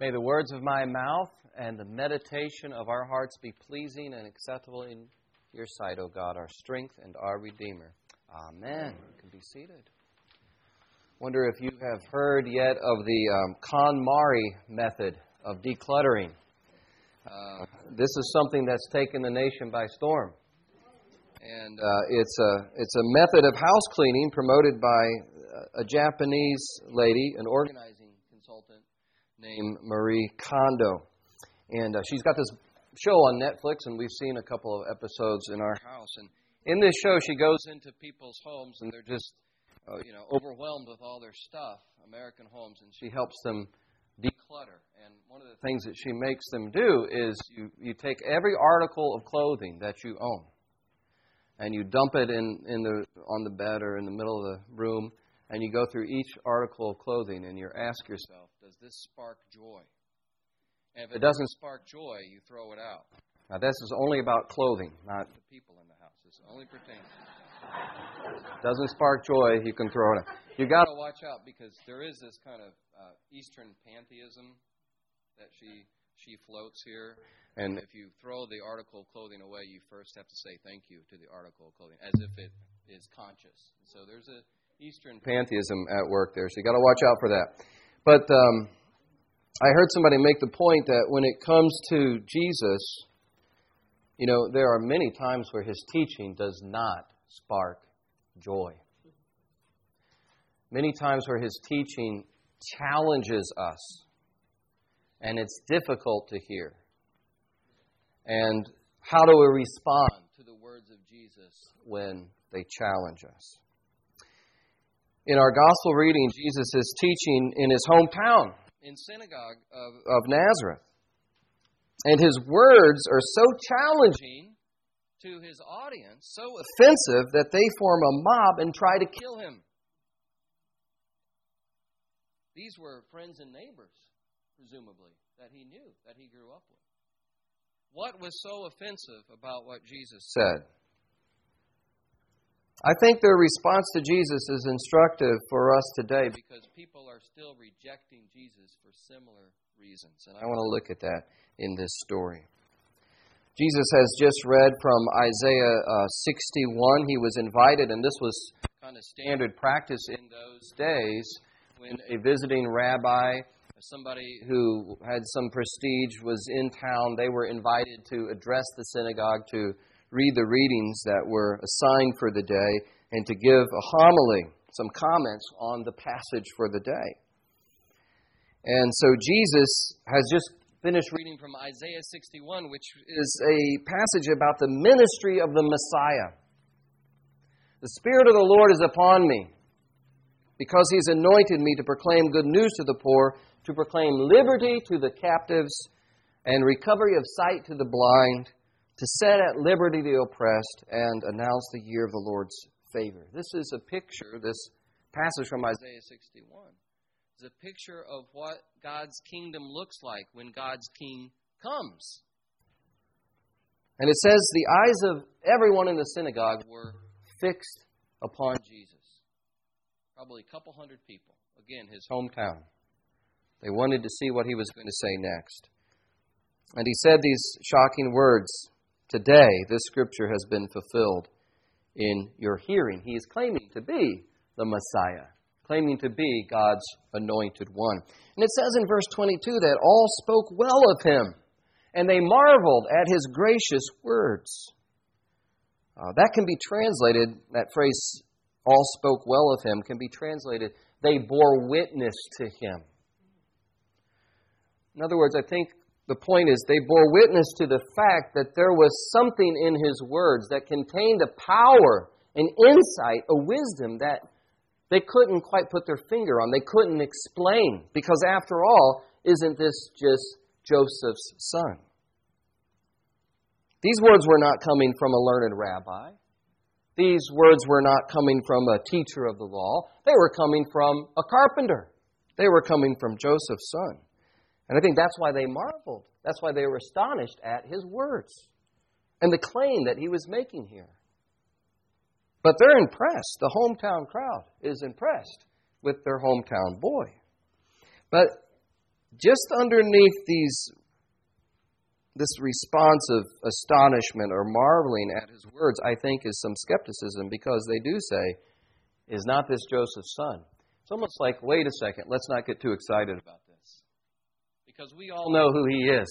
May the words of my mouth and the meditation of our hearts be pleasing and acceptable in your sight, O God, our strength and our Redeemer. Amen. You can be seated. Wonder if you have heard yet of the KonMari method of decluttering. This is something that's taken the nation by storm. And it's a method of house cleaning promoted by a Japanese lady, an organizing consultant named Marie Kondo. And she's got this show on Netflix, and we've seen a couple of episodes in our house. And in this show, she goes into people's homes, and they're just overwhelmed with all their stuff, American homes, and she helps them declutter. And one of the things that she makes them do is you take every article of clothing that you own, and you dump it on the bed or in the middle of the room, and you go through each article of clothing, and you ask yourself, does this spark joy? And if it doesn't spark joy, you throw it out. Now, this is only about clothing, not the people in the house. This only pertains to doesn't spark joy, you can throw it out. You got to watch out, because there is this kind of Eastern pantheism that she floats here. And if you throw the article of clothing away, you first have to say thank you to the article of clothing, as if it is conscious. So there's an Eastern pantheism at work there, so you got to watch out for that. But I heard somebody make the point that when it comes to Jesus, there are many times where his teaching does not spark joy. Many times where his teaching challenges us, and it's difficult to hear. And how do we respond to the words of Jesus when they challenge us? In our gospel reading, Jesus is teaching in his hometown, in synagogue of Nazareth. And his words are so challenging to his audience, so offensive, that they form a mob and try to kill him. These were friends and neighbors, presumably, that he knew, that he grew up with. What was so offensive about what Jesus said? I think their response to Jesus is instructive for us today, because people are still rejecting Jesus for similar reasons. And I want to look at that in this story. Jesus has just read from Isaiah 61. He was invited, and this was kind of standard practice in those days, when a visiting rabbi, somebody who had some prestige, was in town. They were invited to address the synagogue, to read the readings that were assigned for the day, and to give a homily, some comments on the passage for the day. And so Jesus has just finished reading from Isaiah 61, which is a passage about the ministry of the Messiah. The Spirit of the Lord is upon me, because he's anointed me to proclaim good news to the poor, to proclaim liberty to the captives, and recovery of sight to the blind, to set at liberty the oppressed, and announce the year of the Lord's favor. This is a picture, this passage from Isaiah 61, is a picture of what God's kingdom looks like when God's king comes. And it says the eyes of everyone in the synagogue were fixed upon Jesus. Probably a couple hundred people. Again, his hometown. They wanted to see what he was going to say next. And he said these shocking words, "Today, this scripture has been fulfilled in your hearing." He is claiming to be the Messiah, claiming to be God's anointed one. And it says in verse 22 that all spoke well of him, and they marveled at his gracious words. That can be translated, that phrase, "all spoke well of him," can be translated, "they bore witness to him." In other words, I think the point is they bore witness to the fact that there was something in his words that contained a power, an insight, a wisdom that they couldn't quite put their finger on. They couldn't explain, because after all, isn't this just Joseph's son? These words were not coming from a learned rabbi. These words were not coming from a teacher of the law. They were coming from a carpenter. They were coming from Joseph's son. And I think that's why they marveled. That's why they were astonished at his words and the claim that he was making here. But they're impressed. The hometown crowd is impressed with their hometown boy. But just underneath this response of astonishment or marveling at his words, I think, is some skepticism, because they do say, "Is not this Joseph's son?" It's almost like, wait a second, let's not get too excited about this, because we all know who he is.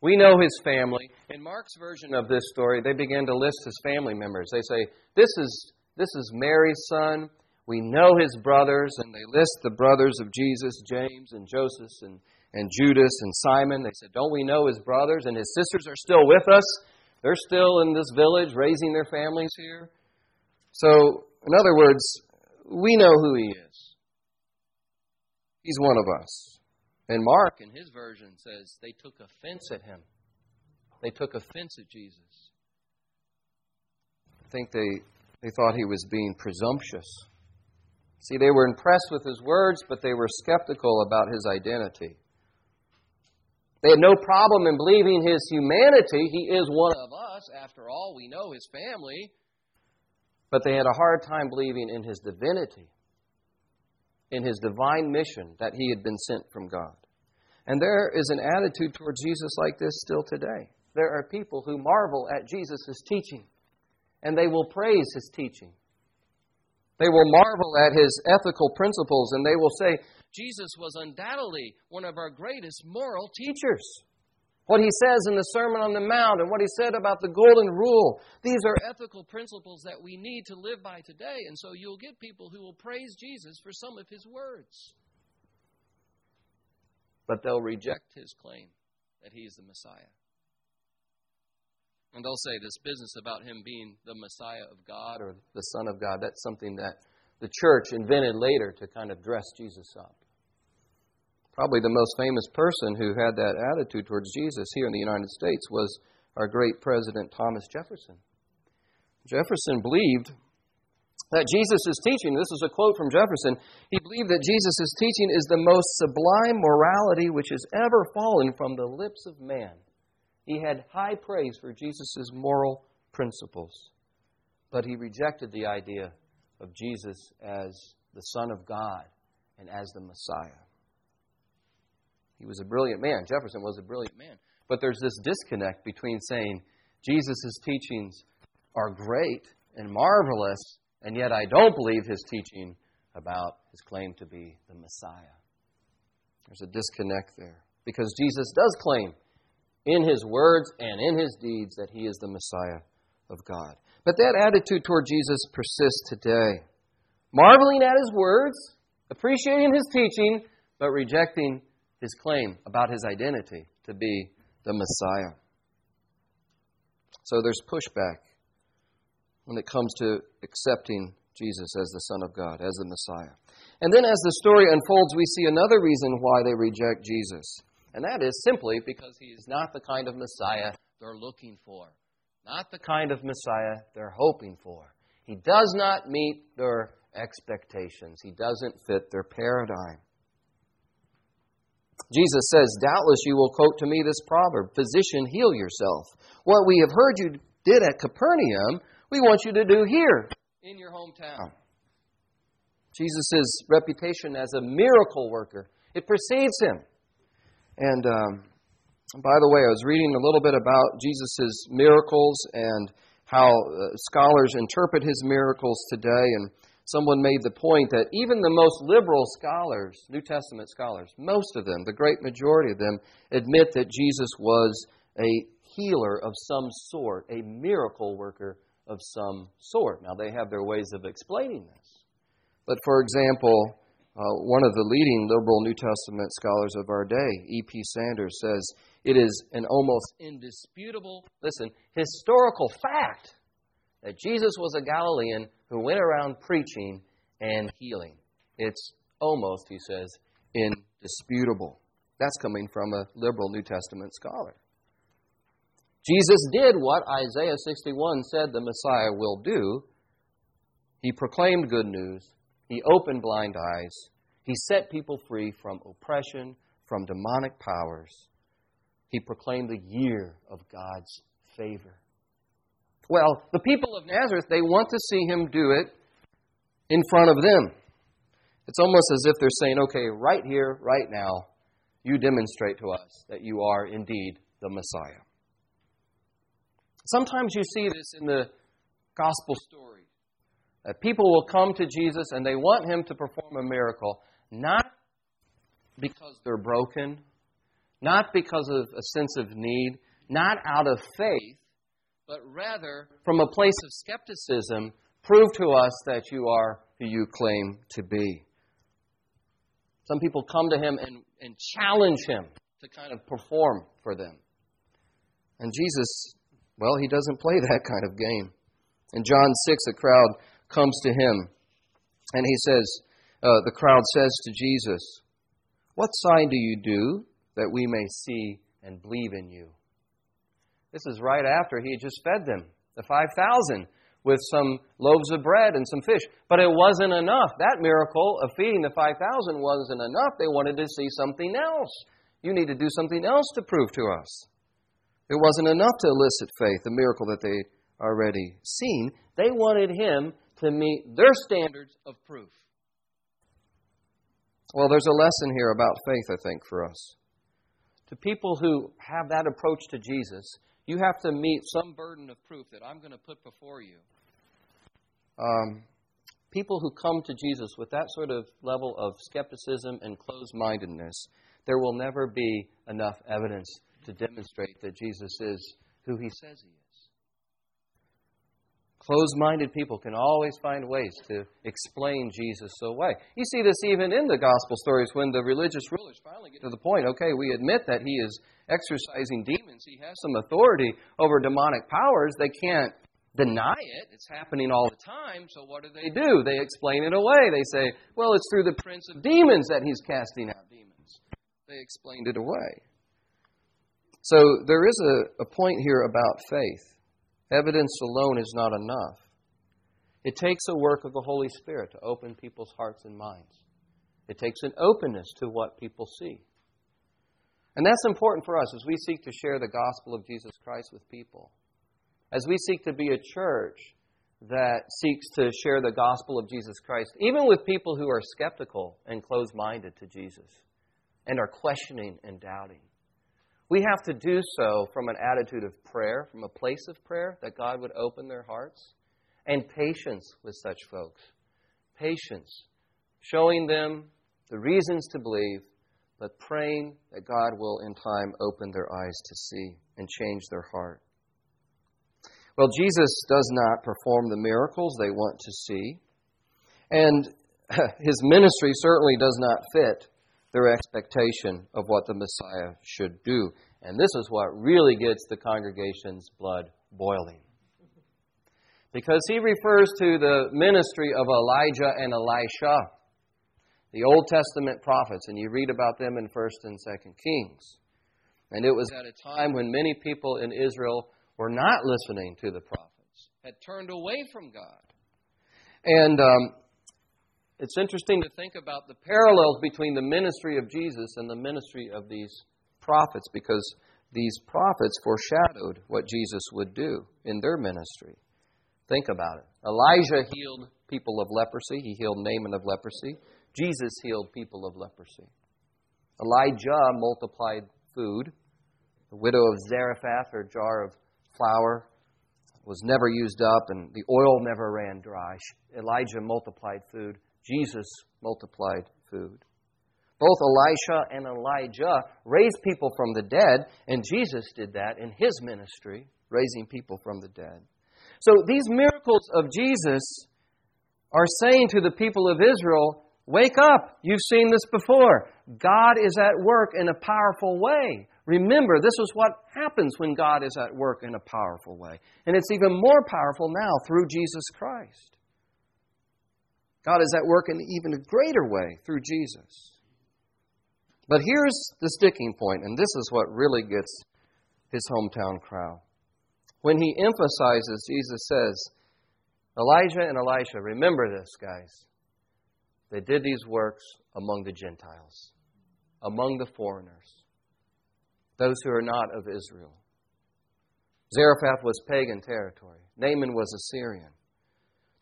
We know his family. In Mark's version of this story, they begin to list his family members. They say, this is Mary's son. We know his brothers, and they list the brothers of Jesus, James and Joseph and Judas and Simon. They said, don't we know his brothers? And his sisters are still with us. They're still in this village raising their families here. So, in other words, we know who he is. He's one of us. And Mark, in his version, says they took offense at him. They took offense at Jesus. I think they thought he was being presumptuous. See, they were impressed with his words, but they were skeptical about his identity. They had no problem in believing his humanity. He is one of us. After all, we know his family. But they had a hard time believing in his divinity, in his divine mission that he had been sent from God. And there is an attitude toward Jesus like this still today. There are people who marvel at Jesus' teaching, and they will praise his teaching. They will marvel at his ethical principles, and they will say, Jesus was undoubtedly one of our greatest moral teachers. What he says in the Sermon on the Mount and what he said about the Golden Rule, these are ethical principles that we need to live by today. And so you'll get people who will praise Jesus for some of his words. But they'll reject his claim that he's the Messiah. And they'll say this business about him being the Messiah of God or the Son of God, that's something that the church invented later to kind of dress Jesus up. Probably the most famous person who had that attitude towards Jesus here in the United States was our great president, Thomas Jefferson. Jefferson believed that Jesus' teaching, this is a quote from Jefferson, he believed that Jesus' teaching is the most sublime morality which has ever fallen from the lips of man. He had high praise for Jesus' moral principles, but he rejected the idea of Jesus as the Son of God and as the Messiah. He was a brilliant man. Jefferson was a brilliant man. But there's this disconnect between saying Jesus' teachings are great and marvelous, and yet I don't believe his teaching about his claim to be the Messiah. There's a disconnect there, because Jesus does claim in his words and in his deeds that he is the Messiah of God. But that attitude toward Jesus persists today. Marveling at his words, appreciating his teaching, but rejecting his claim about his identity to be the Messiah. So there's pushback when it comes to accepting Jesus as the Son of God, as the Messiah. And then as the story unfolds, we see another reason why they reject Jesus. And that is simply because he is not the kind of Messiah they're looking for. Not the kind of Messiah they're hoping for. He does not meet their expectations. He doesn't fit their paradigm. Jesus says, doubtless you will quote to me this proverb, physician, heal yourself. What we have heard you did at Capernaum, we want you to do here in your hometown. Jesus' reputation as a miracle worker, it precedes him. And by the way, I was reading a little bit about Jesus' miracles and how scholars interpret his miracles today. And someone made the point that even the most liberal scholars, New Testament scholars, most of them, the great majority of them, admit that Jesus was a healer of some sort, a miracle worker of some sort. Now, they have their ways of explaining this. But for example, one of the leading liberal New Testament scholars of our day, E.P. Sanders, says it is an almost indisputable, historical fact that Jesus was a Galilean who went around preaching and healing. It's almost, he says, indisputable. That's coming from a liberal New Testament scholar. Jesus did what Isaiah 61 said the Messiah will do. He proclaimed good news. He opened blind eyes. He set people free from oppression, from demonic powers. He proclaimed the year of God's favor. Well, the people of Nazareth, they want to see him do it in front of them. It's almost as if they're saying, okay, right here, right now, you demonstrate to us that you are indeed the Messiah. Sometimes you see this in the gospel story. That people will come to Jesus and they want him to perform a miracle, not because they're broken, not because of a sense of need, not out of faith, but rather from a place of skepticism, prove to us that you are who you claim to be. Some people come to him and challenge him to kind of perform for them. And Jesus, well, he doesn't play that kind of game. In John 6, a crowd comes to him, and he says, the crowd says to Jesus, "What sign do you do that we may see and believe in you?" This is right after he had just fed them, the 5,000, with some loaves of bread and some fish. But it wasn't enough. That miracle of feeding the 5,000 wasn't enough. They wanted to see something else. You need to do something else to prove to us. It wasn't enough to elicit faith, the miracle that they'd already seen. They wanted him to meet their standards of proof. Well, there's a lesson here about faith, I think, for us. To people who have that approach to Jesus, you have to meet some burden of proof that I'm going to put before you. People who come to Jesus with that sort of level of skepticism and closed-mindedness, there will never be enough evidence to demonstrate that Jesus is who he says he is. Closed-minded people can always find ways to explain Jesus away. You see this even in the gospel stories when the religious rulers finally get to the point, okay, we admit that he is exorcising demons. He has some authority over demonic powers. They can't deny it. It's happening all the time. So what do? They explain it away. They say, well, it's through the prince of demons that he's casting out demons. They explained it away. So there is a point here about faith. Evidence alone is not enough. It takes a work of the Holy Spirit to open people's hearts and minds. It takes an openness to what people see. And that's important for us as we seek to share the gospel of Jesus Christ with people. As we seek to be a church that seeks to share the gospel of Jesus Christ, even with people who are skeptical and closed-minded to Jesus and are questioning and doubting. We have to do so from an attitude of prayer, from a place of prayer, that God would open their hearts, and patience with such folks. Patience, showing them the reasons to believe, but praying that God will in time open their eyes to see and change their heart. Well, Jesus does not perform the miracles they want to see, and his ministry certainly does not fit their expectation of what the Messiah should do. And this is what really gets the congregation's blood boiling. Because he refers to the ministry of Elijah and Elisha, the Old Testament prophets, and you read about them in 1 and 2 Kings. And it was at a time when many people in Israel were not listening to the prophets, had turned away from God. And it's interesting to think about the parallels between the ministry of Jesus and the ministry of these prophets, because these prophets foreshadowed what Jesus would do in their ministry. Think about it. Elijah healed people of leprosy. He healed Naaman of leprosy. Jesus healed people of leprosy. Elijah multiplied food. The widow of Zarephath, her jar of flour, was never used up, and the oil never ran dry. Elijah multiplied food. Jesus multiplied food. Both Elisha and Elijah raised people from the dead, and Jesus did that in his ministry, raising people from the dead. So these miracles of Jesus are saying to the people of Israel, wake up, you've seen this before. God is at work in a powerful way. Remember, this is what happens when God is at work in a powerful way. And it's even more powerful now through Jesus Christ. God is at work in even a greater way through Jesus. But here's the sticking point, and this is what really gets his hometown crowd. When he emphasizes, Jesus says, Elijah and Elisha, remember this, guys. They did these works among the Gentiles, among the foreigners, those who are not of Israel. Zarephath was pagan territory. Naaman was Assyrian.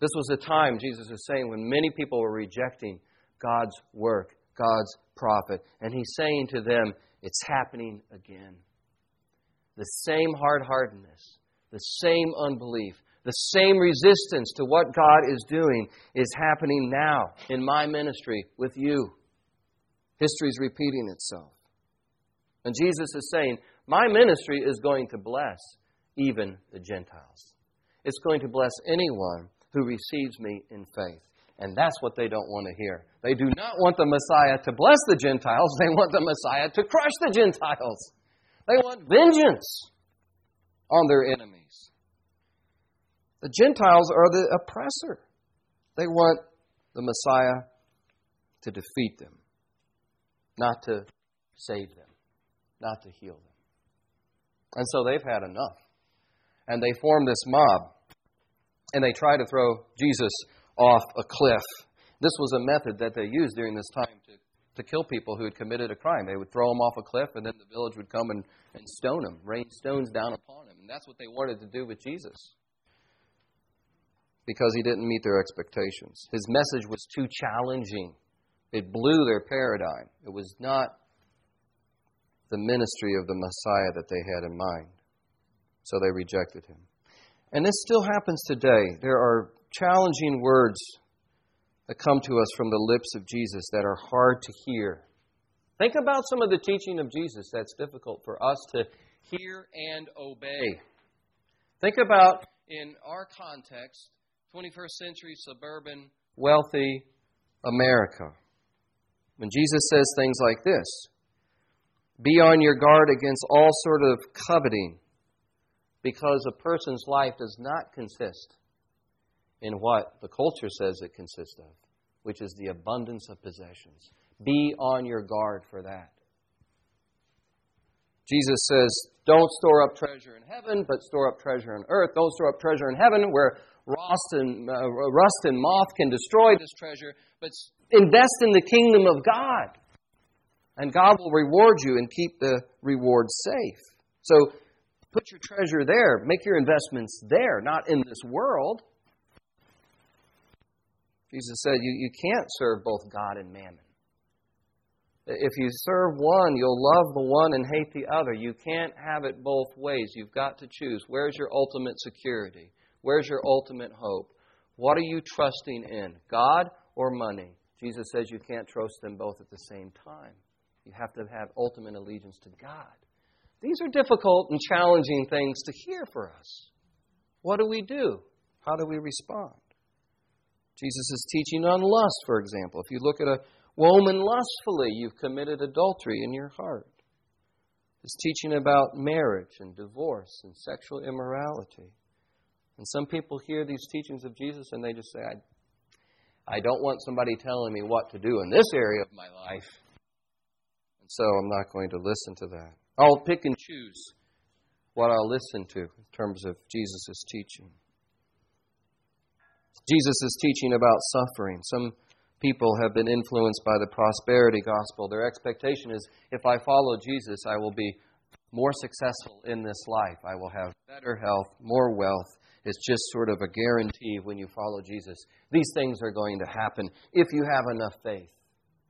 This was a time, Jesus is saying, when many people were rejecting God's work God's prophet. And he's saying to them, it's happening again. The same hard-heartedness, the same unbelief, the same resistance to what God is doing is happening now in my ministry with you. History's repeating itself. And Jesus is saying, my ministry is going to bless even the Gentiles. It's going to bless anyone who receives me in faith. And that's what they don't want to hear. They do not want the Messiah to bless the Gentiles. They want the Messiah to crush the Gentiles. They want vengeance on their enemies. The Gentiles are the oppressor. They want the Messiah to defeat them, not to save them, not to heal them. And so they've had enough. And they form this mob, and they try to throw Jesus off a cliff. This was a method that they used during this time to kill people who had committed a crime. They would throw them off a cliff, and then the village would come and stone him, rain stones down upon him. And that's what they wanted to do with Jesus, because he didn't meet their expectations. His message was too challenging. It blew their paradigm. It was not the ministry of the Messiah that they had in mind. So they rejected him. And this still happens today. There are challenging words that come to us from the lips of Jesus that are hard to hear. Think about some of the teaching of Jesus that's difficult for us to hear and obey. Think about, in our context, 21st century suburban, wealthy America. When Jesus says things like this, be on your guard against all sort of coveting, because a person's life does not consist in what the culture says it consists of, which is the abundance of possessions. Be on your guard for that. Jesus says, don't store up treasure in heaven, but store up treasure on earth. Don't store up treasure in heaven where rust and moth can destroy this treasure, but invest in the kingdom of God. And God will reward you and keep the reward safe. So put your treasure there. Make your investments there, not in this world. Jesus said you can't serve both God and mammon. If you serve one, you'll love the one and hate the other. You can't have it both ways. You've got to choose. Where's your ultimate security? Where's your ultimate hope? What are you trusting in, God or money? Jesus says you can't trust them both at the same time. You have to have ultimate allegiance to God. These are difficult and challenging things to hear for us. What do we do? How do we respond? Jesus is teaching on lust, for example. If you look at a woman lustfully, you've committed adultery in your heart. It's teaching about marriage and divorce and sexual immorality. And some people hear these teachings of Jesus and they just say, I don't want somebody telling me what to do in this area of my life. And so I'm not going to listen to that. I'll pick and choose what I'll listen to in terms of Jesus' teaching. Jesus is teaching about suffering. Some people have been influenced by the prosperity gospel. Their expectation is, if I follow Jesus, I will be more successful in this life. I will have better health, more wealth. It's just sort of a guarantee when you follow Jesus. These things are going to happen if you have enough faith.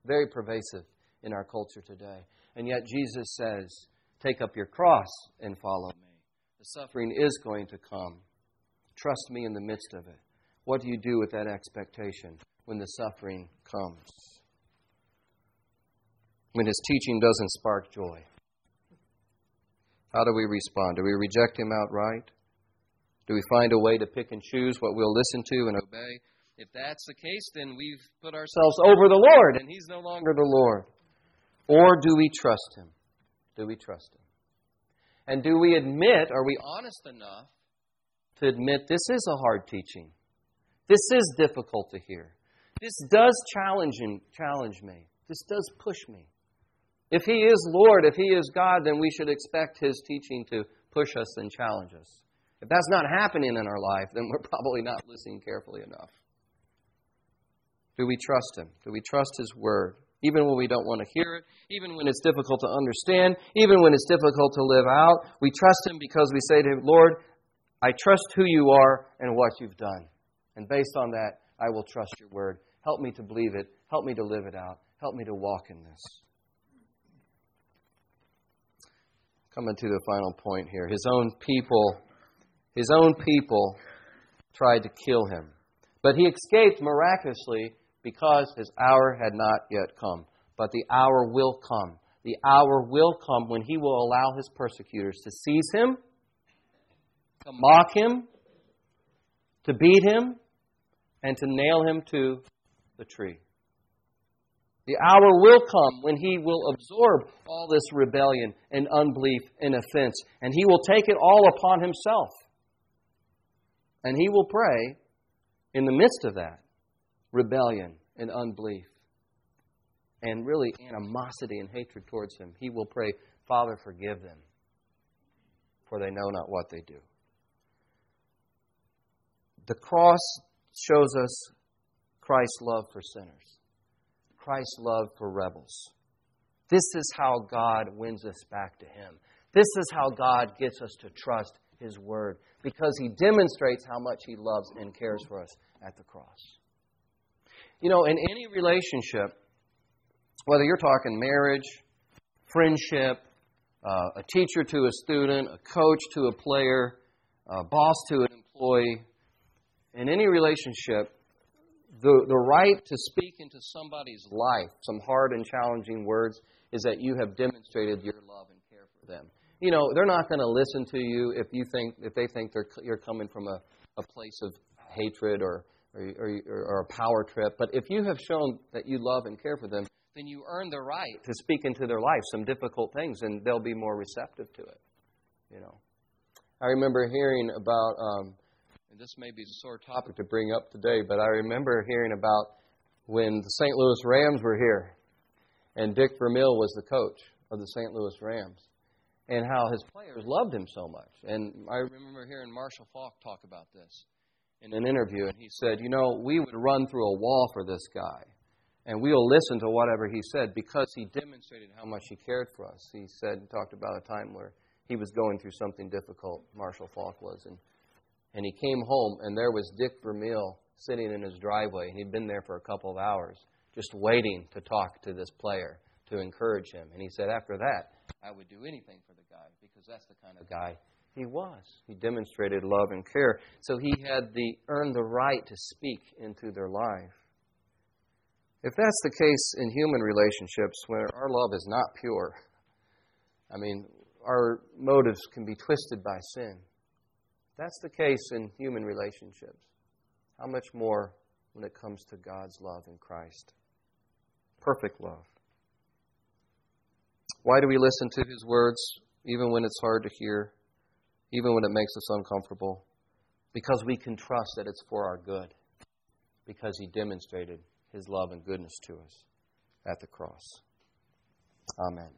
Very pervasive in our culture today. And yet Jesus says, take up your cross and follow me. The suffering is going to come. Trust me in the midst of it. What do you do with that expectation when the suffering comes? When his teaching doesn't spark joy? How do we respond? Do we reject him outright? Do we find a way to pick and choose what we'll listen to and obey? If that's the case, then we've put ourselves over the Lord, and he's no longer the Lord. Or do we trust him? Do we trust him? And do we admit, are we honest enough to admit this is a hard teaching? This is difficult to hear. This does challenge me. This does push me. If he is Lord, if he is God, then we should expect his teaching to push us and challenge us. If that's not happening in our life, then we're probably not listening carefully enough. Do we trust him? Do we trust his word? Even when we don't want to hear it, even when it's difficult to understand, even when it's difficult to live out, we trust him because we say to him, Lord, I trust who you are and what you've done. And based on that, I will trust your word. Help me to believe it. Help me to live it out. Help me to walk in this. Coming to the final point here. His own people tried to kill him. But he escaped miraculously because his hour had not yet come. But the hour will come. The hour will come when he will allow his persecutors to seize him, to mock him, to beat him, and to nail him to the tree. The hour will come when he will absorb all this rebellion and unbelief and offense, and he will take it all upon himself. And he will pray in the midst of that rebellion and unbelief and really animosity and hatred towards him. He will pray, Father, forgive them, for they know not what they do. The cross shows us Christ's love for sinners, Christ's love for rebels. This is how God wins us back to him. This is how God gets us to trust his word, because he demonstrates how much he loves and cares for us at the cross. You know, in any relationship, whether you're talking marriage, friendship, a teacher to a student, a coach to a player, a boss to an employee, in any relationship, the right to speak into somebody's life, some hard and challenging words, is that you have demonstrated your love and care for them. You know, they're not going to listen to you if they think you're coming from a place of hatred or a power trip. But if you have shown that you love and care for them, then you earn the right to speak into their life some difficult things, and they'll be more receptive to it. You know, I remember hearing about, and this may be a sore topic to bring up today, but I remember hearing about when the St. Louis Rams were here, and Dick Vermeil was the coach of the St. Louis Rams, and how his players loved him so much. And I remember hearing Marshall Faulk talk about this in an interview, and he said, you know, we would run through a wall for this guy, and we'll listen to whatever he said because he demonstrated how much he cared for us. He said and talked about a time where he was going through something difficult, Marshall Faulk was, and he came home, and there was Dick Vermeil sitting in his driveway, and he'd been there for a couple of hours just waiting to talk to this player, to encourage him. And he said, after that, I would do anything for the guy, because that's the kind of guy he was. He demonstrated love and care. So he had earned the right to speak into their life. If that's the case in human relationships, where our love is not pure, I mean, our motives can be twisted by sin. If that's the case in human relationships, how much more when it comes to God's love in Christ? Perfect love. Why do we listen to his words, even when it's hard to hear, even when it makes us uncomfortable? Because we can trust that it's for our good, because he demonstrated his love and goodness to us at the cross. Amen.